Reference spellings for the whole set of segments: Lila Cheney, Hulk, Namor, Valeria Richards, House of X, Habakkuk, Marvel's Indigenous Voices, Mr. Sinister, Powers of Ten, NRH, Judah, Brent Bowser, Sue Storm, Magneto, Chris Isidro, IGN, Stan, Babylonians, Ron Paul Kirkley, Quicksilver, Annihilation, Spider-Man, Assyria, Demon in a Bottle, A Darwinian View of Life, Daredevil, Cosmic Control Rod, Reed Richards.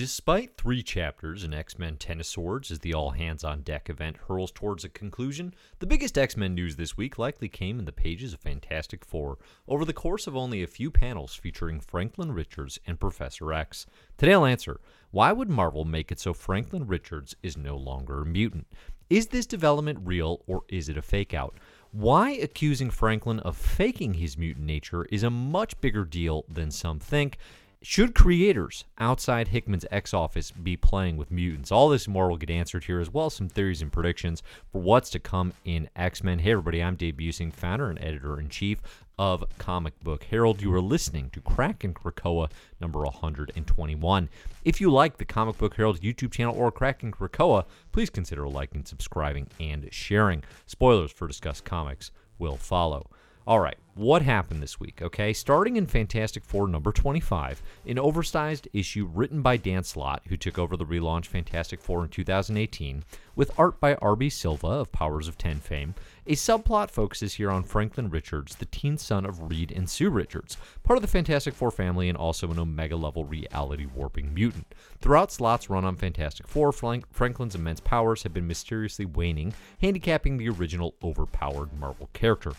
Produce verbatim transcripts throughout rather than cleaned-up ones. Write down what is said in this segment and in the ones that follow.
Despite three chapters in X-Men Ten of Swords as the all-hands-on-deck event hurls towards a conclusion, the biggest X-Men news this week likely came in the pages of Fantastic Four, over the course of only a few panels featuring Franklin Richards and Professor X. Today I'll answer, why would Marvel make it so Franklin Richards is no longer a mutant? Is this development real, or is it a fake-out? Why accusing Franklin of faking his mutant nature is a much bigger deal than some think. Should creators outside Hickman's X office be playing with mutants? All this and more will get answered here, as well as some theories and predictions for what's to come in X-Men. Hey everybody, I'm Dave Busing, founder and editor-in-chief of Comic Book Herald. You are listening to Kraken Krakoa number one hundred twenty-one. If you like the Comic Book Herald YouTube channel or Kraken Krakoa, please consider liking, subscribing, and sharing. Spoilers for discussed comics will follow. All right, what happened this week, okay? Starting in Fantastic Four number twenty-five, an oversized issue written by Dan Slott, who took over the relaunched Fantastic Four in two thousand eighteen, with art by R B Silva of Powers of Ten fame, a subplot focuses here on Franklin Richards, the teen son of Reed and Sue Richards, part of the Fantastic Four family and also an Omega-level reality-warping mutant. Throughout Slott's run on Fantastic Four, Franklin's immense powers have been mysteriously waning, handicapping the original overpowered Marvel character.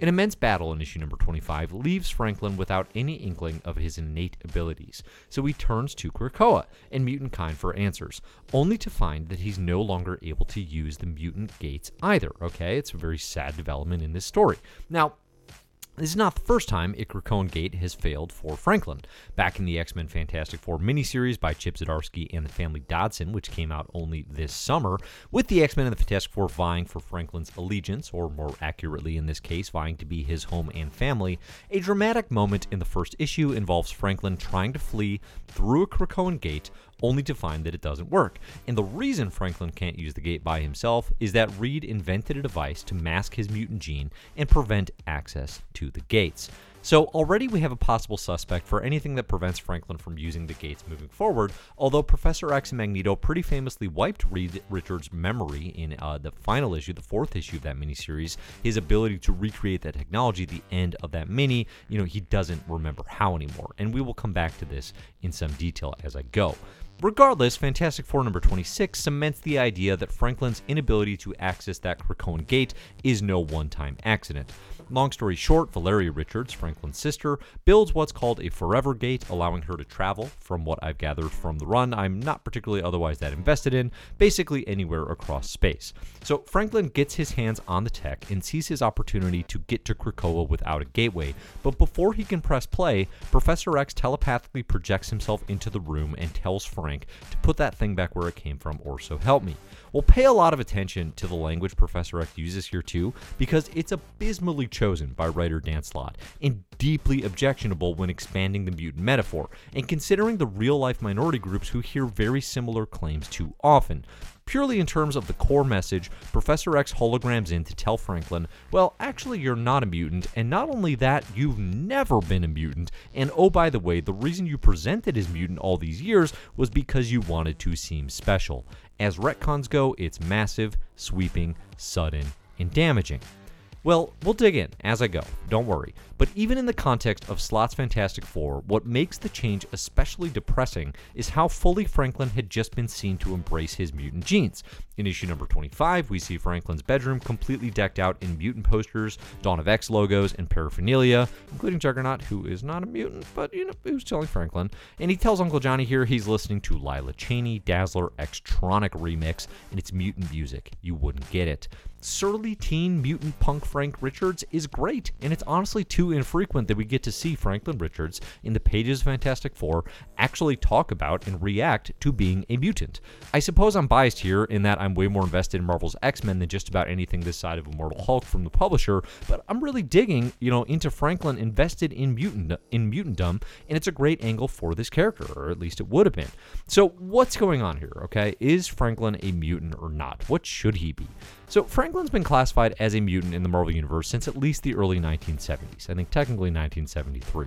An immense battle in issue number twenty-five leaves Franklin without any inkling of his innate abilities, so he turns to Krakoa and mutant kind for answers, only to find that he's no longer able to use the mutant gates either, okay? It's a very sad development in this story. Now, this is not the first time Krakoan Gate has failed for Franklin. Back in the X-Men Fantastic Four miniseries by Chip Zdarsky and the family Dodson, which came out only this summer, with the X-Men and the Fantastic Four vying for Franklin's allegiance, or more accurately in this case, vying to be his home and family, a dramatic moment in the first issue involves Franklin trying to flee through a Krakoan Gate, only to find that it doesn't work. And the reason Franklin can't use the gate by himself is that Reed invented a device to mask his mutant gene and prevent access to the gates. So already we have a possible suspect for anything that prevents Franklin from using the gates moving forward, although Professor X and Magneto pretty famously wiped Reed Richards' memory in uh, the final issue, the fourth issue of that miniseries. His ability to recreate that technology, the end of that mini, you know, he doesn't remember how anymore. And we will come back to this in some detail as I go. Regardless, Fantastic Four number twenty-six cements the idea that Franklin's inability to access that Krakoan gate is no one-time accident. Long story short, Valeria Richards, Franklin's sister, builds what's called a forever gate, allowing her to travel, from what I've gathered from the run, I'm not particularly otherwise that invested in, basically anywhere across space. So Franklin gets his hands on the tech and sees his opportunity to get to Krakoa without a gateway, but before he can press play, Professor X telepathically projects himself into the room and tells Frank to put that thing back where it came from, or so help me. We'll pay a lot of attention to the language Professor X uses here too, because it's abysmally chosen by writer Dan Slott, and deeply objectionable when expanding the mutant metaphor, and considering the real-life minority groups who hear very similar claims too often. Purely in terms of the core message, Professor X holograms in to tell Franklin, well, actually you're not a mutant, and not only that, you've never been a mutant, and oh by the way, the reason you presented as mutant all these years was because you wanted to seem special. As retcons go, it's massive, sweeping, sudden, and damaging. Well, we'll dig in as I go, don't worry. But even in the context of Slott's Fantastic Four, what makes the change especially depressing is how fully Franklin had just been seen to embrace his mutant genes. In issue number twenty-five, we see Franklin's bedroom completely decked out in mutant posters, Dawn of X logos, and paraphernalia, including Juggernaut, who is not a mutant, but you know, who's telling Franklin. And he tells Uncle Johnny here he's listening to Lila Cheney, Dazzler, Xtronic remix, and it's mutant music. You wouldn't get it. Surly teen mutant punk Frank Richards is great, and it's honestly too infrequent that we get to see Franklin Richards in the pages of Fantastic Four actually talk about and react to being a mutant. I suppose I'm biased here in that I'm way more invested in Marvel's X-Men than just about anything this side of Immortal Hulk from the publisher, but I'm really digging, you know, into Franklin invested in mutant in mutantdom, and it's a great angle for this character, or at least it would have been. So what's going on here, okay? Is Franklin a mutant or not? What should he be? So Franklin's been classified as a mutant in the Marvel Universe since at least the early nineteen seventies, I think technically nineteen seventy-three.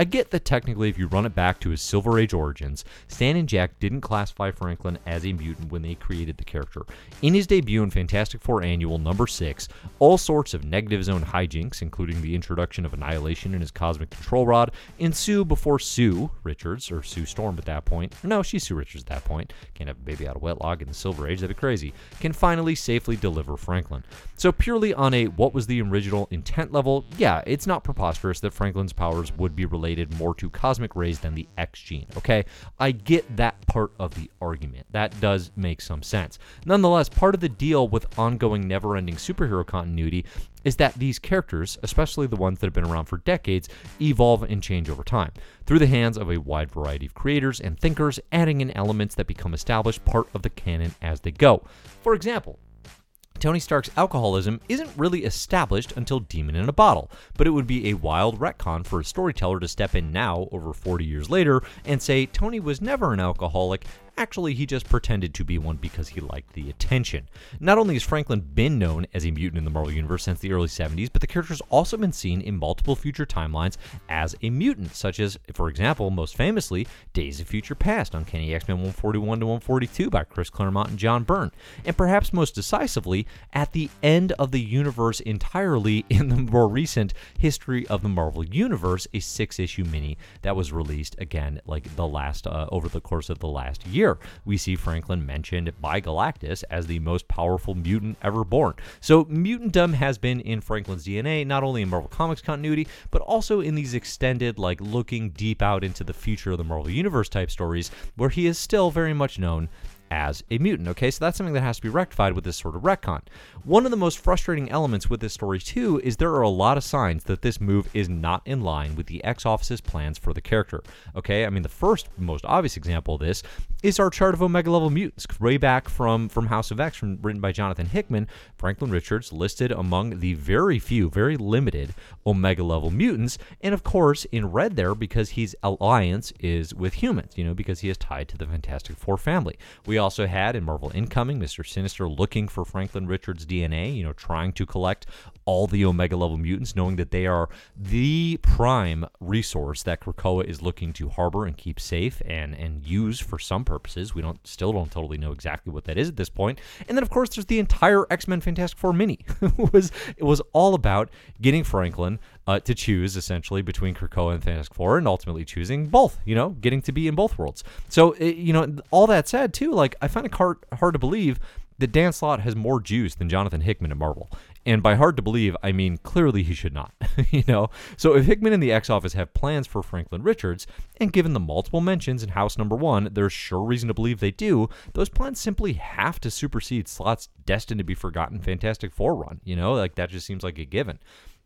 I get that technically if you run it back to his Silver Age origins, Stan and Jack didn't classify Franklin as a mutant when they created the character. In his debut in Fantastic Four Annual number six, all sorts of Negative Zone hijinks, including the introduction of Annihilation and his Cosmic Control Rod, ensue before Sue Richards, or Sue Storm at that point, no, she's Sue Richards at that point, can't have a baby out of wedlock in the Silver Age, that'd be crazy, can finally safely deliver Franklin. So purely on a what was the original intent level, yeah, it's not preposterous that Franklin's powers would be related more to cosmic rays than the X gene, okay? I get that part of the argument. That does make some sense. Nonetheless, part of the deal with ongoing never-ending superhero continuity is that these characters, especially the ones that have been around for decades, evolve and change over time, through the hands of a wide variety of creators and thinkers, adding in elements that become established part of the canon as they go. For example, Tony Stark's alcoholism isn't really established until Demon in a Bottle, but it would be a wild retcon for a storyteller to step in now, over forty years later, and say Tony was never an alcoholic. Actually, he just pretended to be one because he liked the attention. Not only has Franklin been known as a mutant in the Marvel Universe since the early seventies, but the character's also been seen in multiple future timelines as a mutant, such as, for example, most famously, Days of Future Past, Uncanny X-Men one forty-one to one forty-two by Chris Claremont and John Byrne, and perhaps most decisively, at the end of the universe entirely in the more recent History of the Marvel Universe, a six-issue mini that was released, again, like the last, uh, over the course of the last year. We see Franklin mentioned by Galactus as the most powerful mutant ever born. So mutantdom has been in Franklin's D N A, not only in Marvel Comics continuity, but also in these extended, like looking deep out into the future of the Marvel Universe type stories, where he is still very much known as a mutant, okay? So that's something that has to be rectified with this sort of retcon. One of the most frustrating elements with this story, too, is there are a lot of signs that this move is not in line with the X-Office's plans for the character, okay? I mean, the first, most obvious example of this is our chart of Omega-level mutants, way back from, from House of X, from, written by Jonathan Hickman. Franklin Richards listed among the very few, very limited Omega-level mutants, and of course, in red there, because his alliance is with humans, you know, because he is tied to the Fantastic Four family. We We also had in Marvel Incoming, Mister Sinister looking for Franklin Richards' D N A, you know, trying to collect all the Omega-level mutants, knowing that they are the prime resource that Krakoa is looking to harbor and keep safe and, and use for some purposes. We don't still don't totally know exactly what that is at this point. And then, of course, there's the entire X-Men Fantastic Four mini. it, was, it was all about getting Franklin uh, to choose, essentially, between Krakoa and Fantastic Four, and ultimately choosing both, you know, getting to be in both worlds. So, it, you know, all that said, too, like, I find it hard, hard to believe that Dan Slott has more juice than Jonathan Hickman at Marvel. And by hard to believe, I mean clearly he should not, you know? So if Hickman and the X-Office have plans for Franklin Richards, and given the multiple mentions in House number one, there's sure reason to believe they do, those plans simply have to supersede Slott's destined-to-be-forgotten Fantastic Four run, you know? Like, that just seems like a given.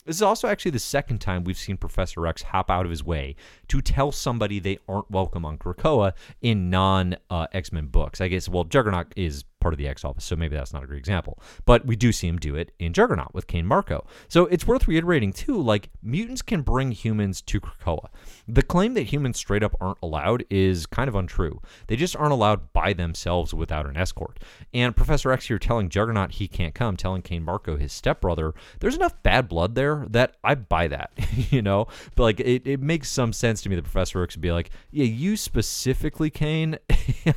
This is also actually the second time we've seen Professor X hop out of his way to tell somebody they aren't welcome on Krakoa in non-X-Men uh, books. I guess, well, Juggernaut is part of the X-Office, so maybe that's not a great example. But we do see him do it in Juggernaut with Kane Marco. So it's worth reiterating, too, like, mutants can bring humans to Krakoa. The claim that humans straight up aren't allowed is kind of untrue. They just aren't allowed by themselves without an escort. And Professor X here telling Juggernaut he can't come, telling Kane Marco, his stepbrother, there's enough bad blood there that I buy that, you know? But, like, it, it makes some sense to me that Professor X would be like, yeah, you specifically, Kane,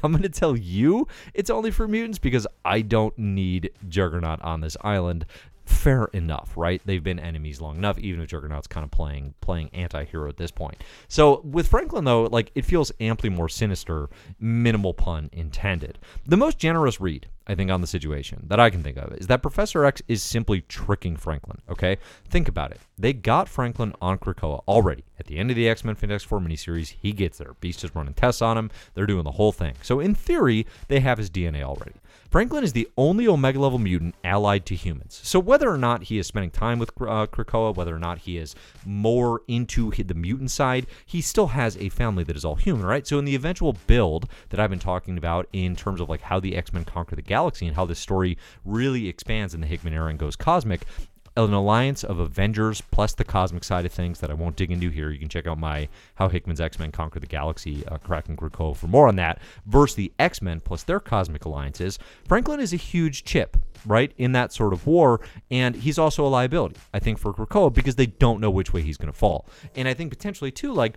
I'm going to tell you it's only for mutants because I don't need Juggernaut on this island. Fair enough, right? They've been enemies long enough, even if Juggernaut's kind of playing playing anti-hero at this point. So with Franklin, though, like, it feels amply more sinister, minimal pun intended. The most generous read, I think, on the situation that I can think of is that Professor X is simply tricking Franklin, okay? Think about it. They got Franklin on Krakoa already. At the end of the X-Men Fantastic Four miniseries, he gets there. Beast is running tests on him. They're doing the whole thing. So in theory, they have his D N A already. Franklin is the only Omega-level mutant allied to humans. So whether or not he is spending time with uh, Krakoa, whether or not he is more into the mutant side, he still has a family that is all human, right? So in the eventual build that I've been talking about in terms of, like, how the X-Men conquer the galaxy and how this story really expands in the Hickman era and goes cosmic, an alliance of Avengers plus the cosmic side of things that I won't dig into here. You can check out my How Hickman's X-Men Conquer the Galaxy, uh, Kraken Krakoa for more on that, versus the X-Men plus their cosmic alliances. Franklin is a huge chip, right, in that sort of war, and he's also a liability, I think, for Krakoa because they don't know which way he's going to fall. And I think potentially, too, like,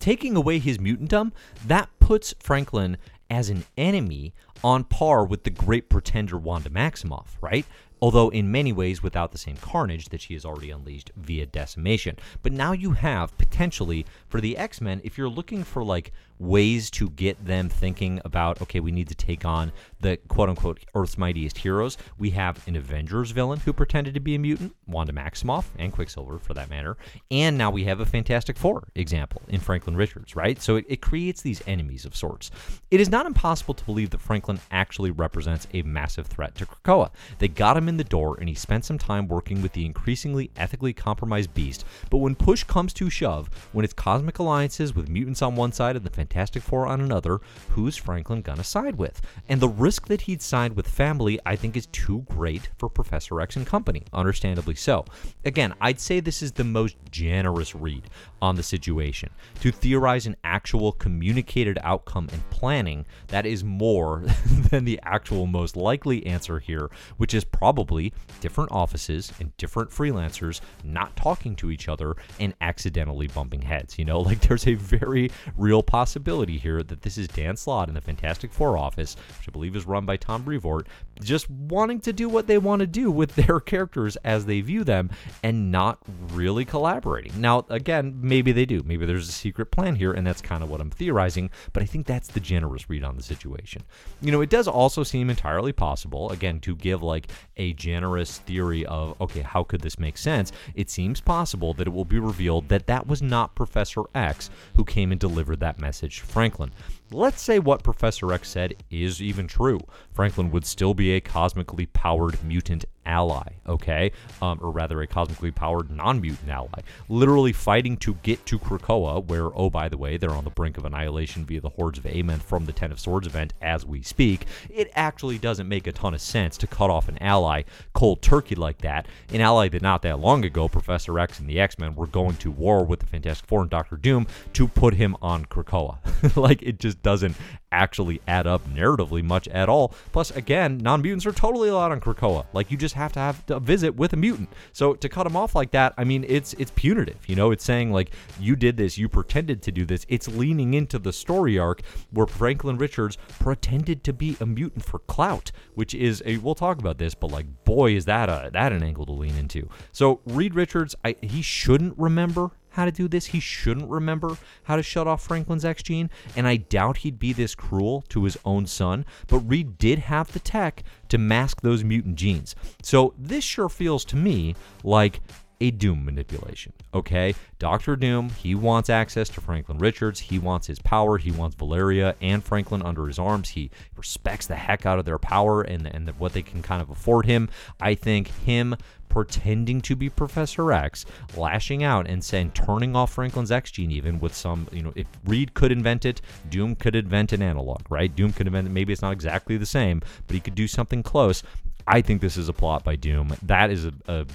taking away his mutantum, that puts Franklin as an enemy on par with the great pretender Wanda Maximoff, right? Although in many ways without the same carnage that she has already unleashed via decimation. But now you have, potentially, for the X-Men, if you're looking for, like, ways to get them thinking about, okay, we need to take on the quote-unquote Earth's Mightiest Heroes, we have an Avengers villain who pretended to be a mutant, Wanda Maximoff, and Quicksilver, for that matter, and now we have a Fantastic Four example in Franklin Richards, right? So it, it creates these enemies of sorts. It is not impossible to believe that Franklin actually represents a massive threat to Krakoa. They got him in the door, and he spent some time working with the increasingly ethically compromised beast, but when push comes to shove, when it's cosmic alliances with mutants on one side and the Fantastic Four on another, who's Franklin gonna side with? And the risk that he'd side with family, I think, is too great for Professor X and company, understandably so. Again, I'd say this is the most generous read on the situation. To theorize an actual communicated outcome and planning, that is more than the actual most likely answer here, which is probably different offices and different freelancers not talking to each other and accidentally bumping heads. You know, like, there's a very real possibility here that this is Dan Slott in the Fantastic Four office, which I believe is run by Tom Brevoort, just wanting to do what they want to do with their characters as they view them and not really collaborating. Now, again, maybe they do. Maybe there's a secret plan here, and that's kind of what I'm theorizing, but I think that's the generous read on the situation. You know, it does also seem entirely possible, again, to give like a generous theory of, okay, how could this make sense? It seems possible that it will be revealed that that was not Professor X who came and delivered that message to Franklin. Let's say what Professor X said is even true. Franklin would still be a cosmically powered mutant ally, okay? Um, or rather, a cosmically powered non-mutant ally. Literally fighting to get to Krakoa, where, oh, by the way, they're on the brink of annihilation via the hordes of Amen from the Ten of Swords event as we speak. It actually doesn't make a ton of sense to cut off an ally cold turkey like that. An ally that not that long ago, Professor X and the X-Men were going to war with the Fantastic Four and Doctor Doom to put him on Krakoa. Like, it just doesn't actually add up narratively much at all. Plus, again, non-mutants are totally allowed on Krakoa. Like, you just have to have a visit with a mutant. So to cut him off like that, I mean, it's it's punitive. You know, it's saying, like, you did this, you pretended to do this. It's leaning into the story arc where Franklin Richards pretended to be a mutant for clout, which is a, we'll talk about this, but, like, boy, is that a that an angle to lean into. So Reed Richards, I, he shouldn't remember how to do this. He shouldn't remember how to shut off Franklin's X gene, and I doubt he'd be this cruel to his own son, but Reed did have the tech to mask those mutant genes. So this sure feels to me like a Doom manipulation, okay? Doctor Doom, he wants access to Franklin Richards, he wants his power, he wants Valeria and Franklin under his arms, he respects the heck out of their power and, and the, what they can kind of afford him. I think him pretending to be Professor X, lashing out and saying, turning off Franklin's X gene even with some, you know, if Reed could invent it, Doom could invent an analog, right? Doom could invent it, maybe it's not exactly the same, but he could do something close. I think this is a plot by Doom. That is a, a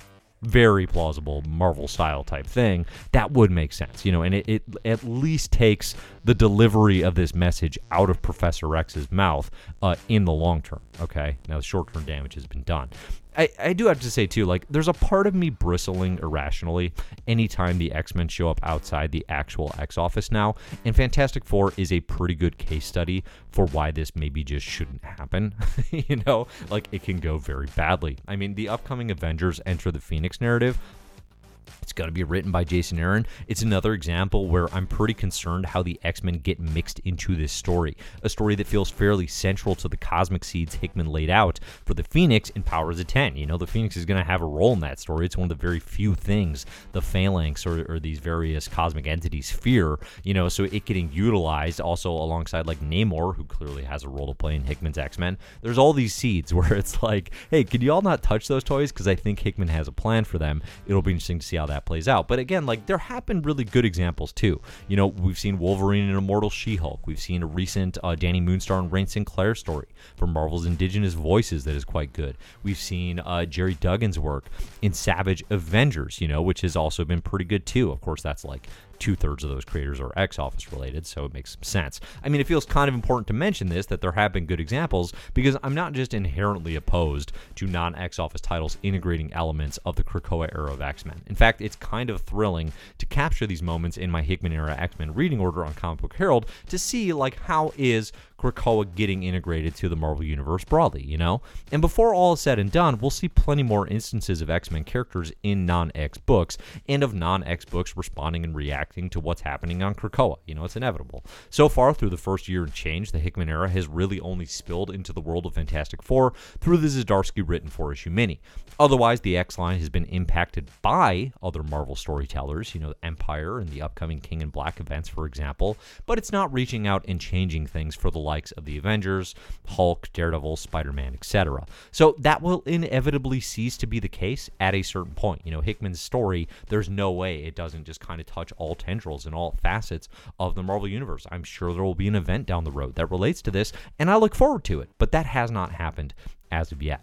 very plausible Marvel-style type thing, that would make sense, you know, and it, it at least takes the delivery of this message out of Professor X's mouth uh, in the long term, okay? Now, the short-term damage has been done. I, I do have to say, too, like, there's a part of me bristling irrationally anytime the X-Men show up outside the actual X office now, and Fantastic Four is a pretty good case study for why this maybe just shouldn't happen, you know? Like, it can go very badly. I mean, the upcoming Avengers Enter the Phoenix narrative, it's going to be written by Jason Aaron. It's another example where I'm pretty concerned how the X-Men get mixed into this story, a story that feels fairly central to the cosmic seeds Hickman laid out for the Phoenix in Powers of Ten. You know, the Phoenix is going to have a role in that story. It's one of the very few things the Phalanx or, or these various cosmic entities fear, you know, so it getting utilized also alongside like Namor, who clearly has a role to play in Hickman's X-Men. There's all these seeds where it's like, hey, could you all not touch those toys? Because I think Hickman has a plan for them. It'll be interesting to see how that plays out. But again, like, there have been really good examples too. You know, we've seen Wolverine and Immortal She-Hulk. We've seen a recent uh, Danny Moonstar and Rainn Sinclair story from Marvel's Indigenous Voices that is quite good. We've seen uh, Jerry Duggan's work in Savage Avengers, you know, which has also been pretty good too. Of course, that's like two-thirds of those creators are X-Office related, so it makes some sense. I mean, it feels kind of important to mention this, that there have been good examples, because I'm not just inherently opposed to non-X-Office titles integrating elements of the Krakoa era of X-Men. In fact, it's kind of thrilling to capture these moments in my Hickman-era X-Men reading order on Comic Book Herald to see, like, how is Krakoa getting integrated to the Marvel Universe broadly, you know? And before all is said and done, we'll see plenty more instances of X-Men characters in non-X books, and of non-X books responding and reacting to what's happening on Krakoa. You know, it's inevitable. So far, through the first year and change, the Hickman era has really only spilled into the world of Fantastic Four through the Zdarsky written four-issue mini. Otherwise, the X-line has been impacted by other Marvel storytellers, you know, Empire and the upcoming King in Black events, for example, but it's not reaching out and changing things for the likes of the Avengers, Hulk, Daredevil, Spider-Man, et cetera. So that will inevitably cease to be the case at a certain point. You know, Hickman's story, there's no way it doesn't just kind of touch all tendrils and all facets of the Marvel Universe. I'm sure there will be an event down the road that relates to this, and I look forward to it, but that has not happened as of yet.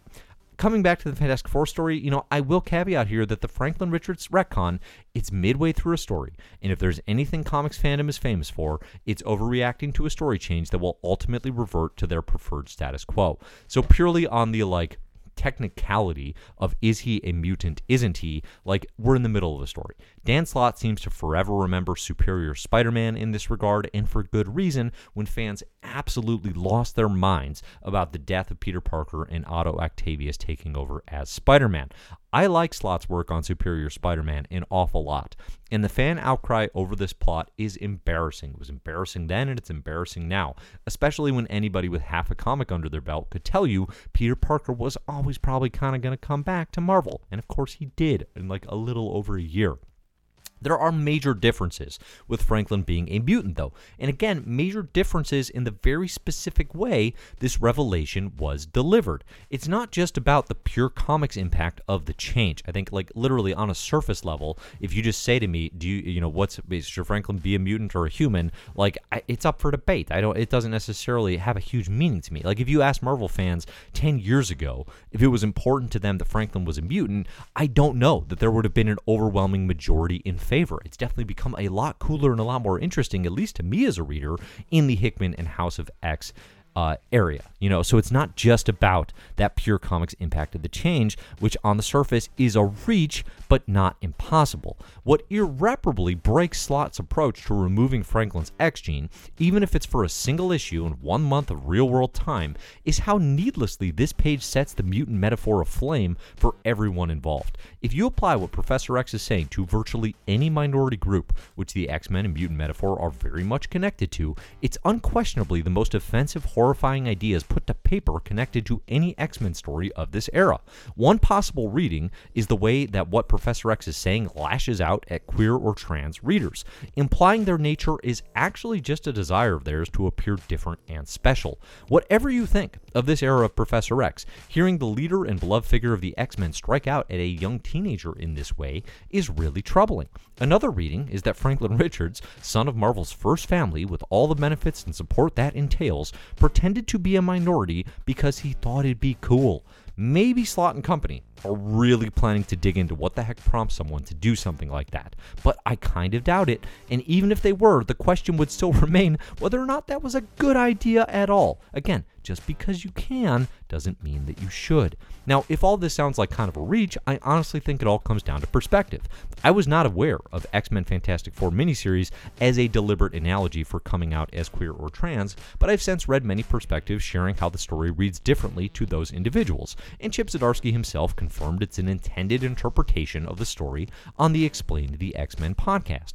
Coming back to the Fantastic Four story, you know, I will caveat here that the Franklin Richards retcon, it's midway through a story, and if there's anything comics fandom is famous for, it's overreacting to a story change that will ultimately revert to their preferred status quo. So purely on the, like, technicality of is he a mutant, isn't he, like, we're in the middle of the story. Dan Slott seems to forever remember Superior Spider-Man in this regard, and for good reason, when fans absolutely lost their minds about the death of Peter Parker and Otto Octavius taking over as Spider-Man. I like Slott's work on Superior Spider-Man an awful lot, and the fan outcry over this plot is embarrassing. It was embarrassing then, and it's embarrassing now, especially when anybody with half a comic under their belt could tell you Peter Parker was always probably kind of going to come back to Marvel, and of course he did in like a little over a year. There are major differences with Franklin being a mutant, though. And again, major differences in the very specific way this revelation was delivered. It's not just about the pure comics impact of the change. I think, like, literally on a surface level, if you just say to me, do you, you know, what's, should Franklin be a mutant or a human? Like, I, it's up for debate. I don't, it doesn't necessarily have a huge meaning to me. Like, if you ask Marvel fans ten years ago if it was important to them that Franklin was a mutant, I don't know that there would have been an overwhelming majority in favor. It's definitely become a lot cooler and a lot more interesting, at least to me as a reader, in the Hickman and House of X uh, area. You know, so it's not just about that pure comics impact of the change, which on the surface is a reach, but not impossible. What irreparably breaks Slott's approach to removing Franklin's X gene, even if it's for a single issue and one month of real-world time, is how needlessly this page sets the mutant metaphor aflame for everyone involved. If you apply what Professor X is saying to virtually any minority group, which the X-Men and mutant metaphor are very much connected to, it's unquestionably the most offensive, horrifying ideas put to paper connected to any X-Men story of this era. One possible reading is the way that what Professor X is saying lashes out at queer or trans readers, implying their nature is actually just a desire of theirs to appear different and special. Whatever you think of this era of Professor X, hearing the leader and beloved figure of the X-Men strike out at a young teenager in this way is really troubling. Another reading is that Franklin Richards, son of Marvel's first family with all the benefits and support that entails, pretended to be a minority because he thought it'd be cool. Maybe Slott and company are really planning to dig into what the heck prompts someone to do something like that, but I kind of doubt it, and even if they were, the question would still remain whether or not that was a good idea at all. Again, just because you can doesn't mean that you should. Now, if all this sounds like kind of a reach, I honestly think it all comes down to perspective. I was not aware of X-Men Fantastic Four miniseries as a deliberate analogy for coming out as queer or trans, but I've since read many perspectives sharing how the story reads differently to those individuals, and Chip Zdarsky himself confirmed it's an intended interpretation of the story on the Explain the X-Men podcast.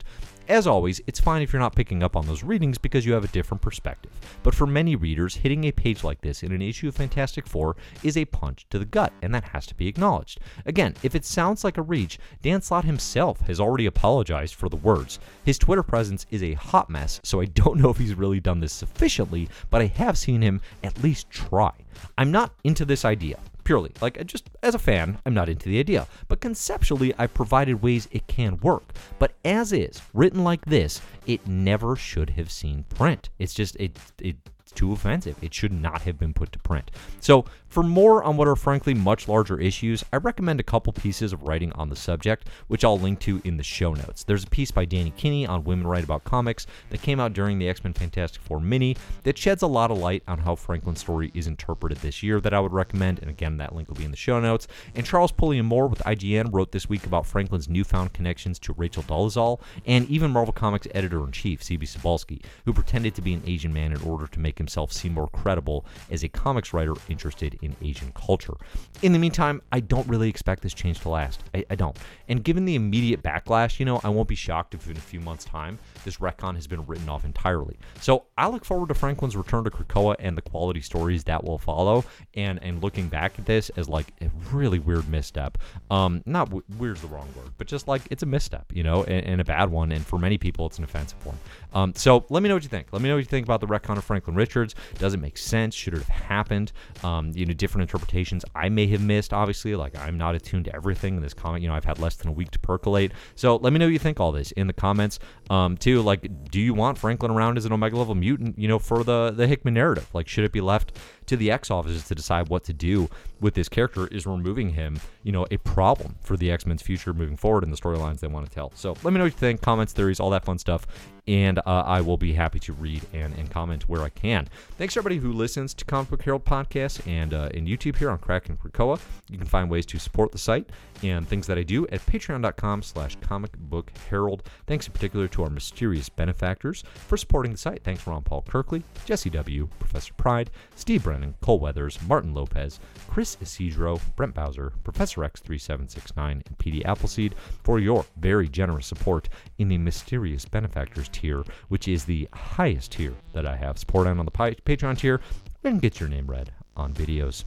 As always, it's fine if you're not picking up on those readings because you have a different perspective, but for many readers, hitting a page like this in an issue of Fantastic Four is a punch to the gut, and that has to be acknowledged. Again, if it sounds like a reach, Dan Slott himself has already apologized for the words. His Twitter presence is a hot mess, so I don't know if he's really done this sufficiently, but I have seen him at least try. I'm not into this idea. Purely, like, just as a fan, I'm not into the idea, but conceptually, I provided ways it can work. But as is, written like this, it never should have seen print. It's just, it, it too offensive. It should not have been put to print. So for more on what are frankly much larger issues, I recommend a couple pieces of writing on the subject, which I'll link to in the show notes. There's a piece by Danny Kinney on Women Write About Comics that came out during the X-Men Fantastic Four Mini that sheds a lot of light on how Franklin's story is interpreted this year that I would recommend, and again, that link will be in the show notes. And Charles Pulliam Moore with I G N wrote this week about Franklin's newfound connections to Rachel Dolezal and even Marvel Comics editor-in-chief C B Cebulski, who pretended to be an Asian man in order to make himself seem more credible as a comics writer interested in Asian culture. In the meantime, I don't really expect this change to last. I, I don't. And given the immediate backlash, you know, I won't be shocked if in a few months' time, this retcon has been written off entirely. So I look forward to Franklin's return to Krakoa and the quality stories that will follow, and, and looking back at this as like a really weird misstep. Um, not w- weird's the wrong word, but just like it's a misstep, you know, and, and a bad one, and for many people, it's an offensive one. Um, so let me know what you think. Let me know what you think about the retcon of Franklin Richards. Does it make sense? Should it have happened? Um, you know, different interpretations I may have missed, obviously. Like, I'm not attuned to everything in this comic. You know, I've had less than a week to percolate. So let me know what you think all this in the comments. Um, too, like, do you want Franklin around as an Omega level mutant, you know, for the, the Hickman narrative? Like, should it be left to the X officers to decide what to do with this character? Is removing him, you know, a problem for the X-Men's future moving forward and the storylines they want to tell? So let me know what you think, comments, theories, all that fun stuff. And uh, I will be happy to read and, and comment where I can. Thanks to everybody who listens to Comic Book Herald Podcast and uh, in YouTube here on Kraken Krakoa. You can find ways to support the site and things that I do at patreon.com slash Comic Book Herald. Thanks in particular to our mysterious benefactors for supporting the site. Thanks Ron Paul Kirkley, Jesse W., Professor Pride, Steve Brennan, Cole Weathers, Martin Lopez, Chris Isidro, Brent Bowser, Professor X three seven six nine, and P D Appleseed for your very generous support in the mysterious benefactors tier, which is the highest tier that I have support on on the pi- Patreon tier, and get your name read on videos.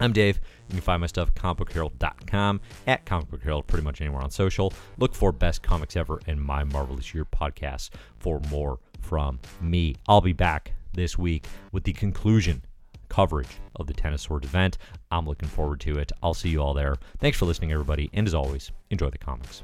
I'm Dave. You can find my stuff at comic book herald dot com, at Comic Book Herald, pretty much anywhere on social. Look for Best Comics Ever and My Marvelous Year podcast for more from me. I'll be back this week with the conclusion coverage of the Ten of Swords event. I'm looking forward to it. I'll see you all there. Thanks for listening, everybody, and as always, enjoy the comics.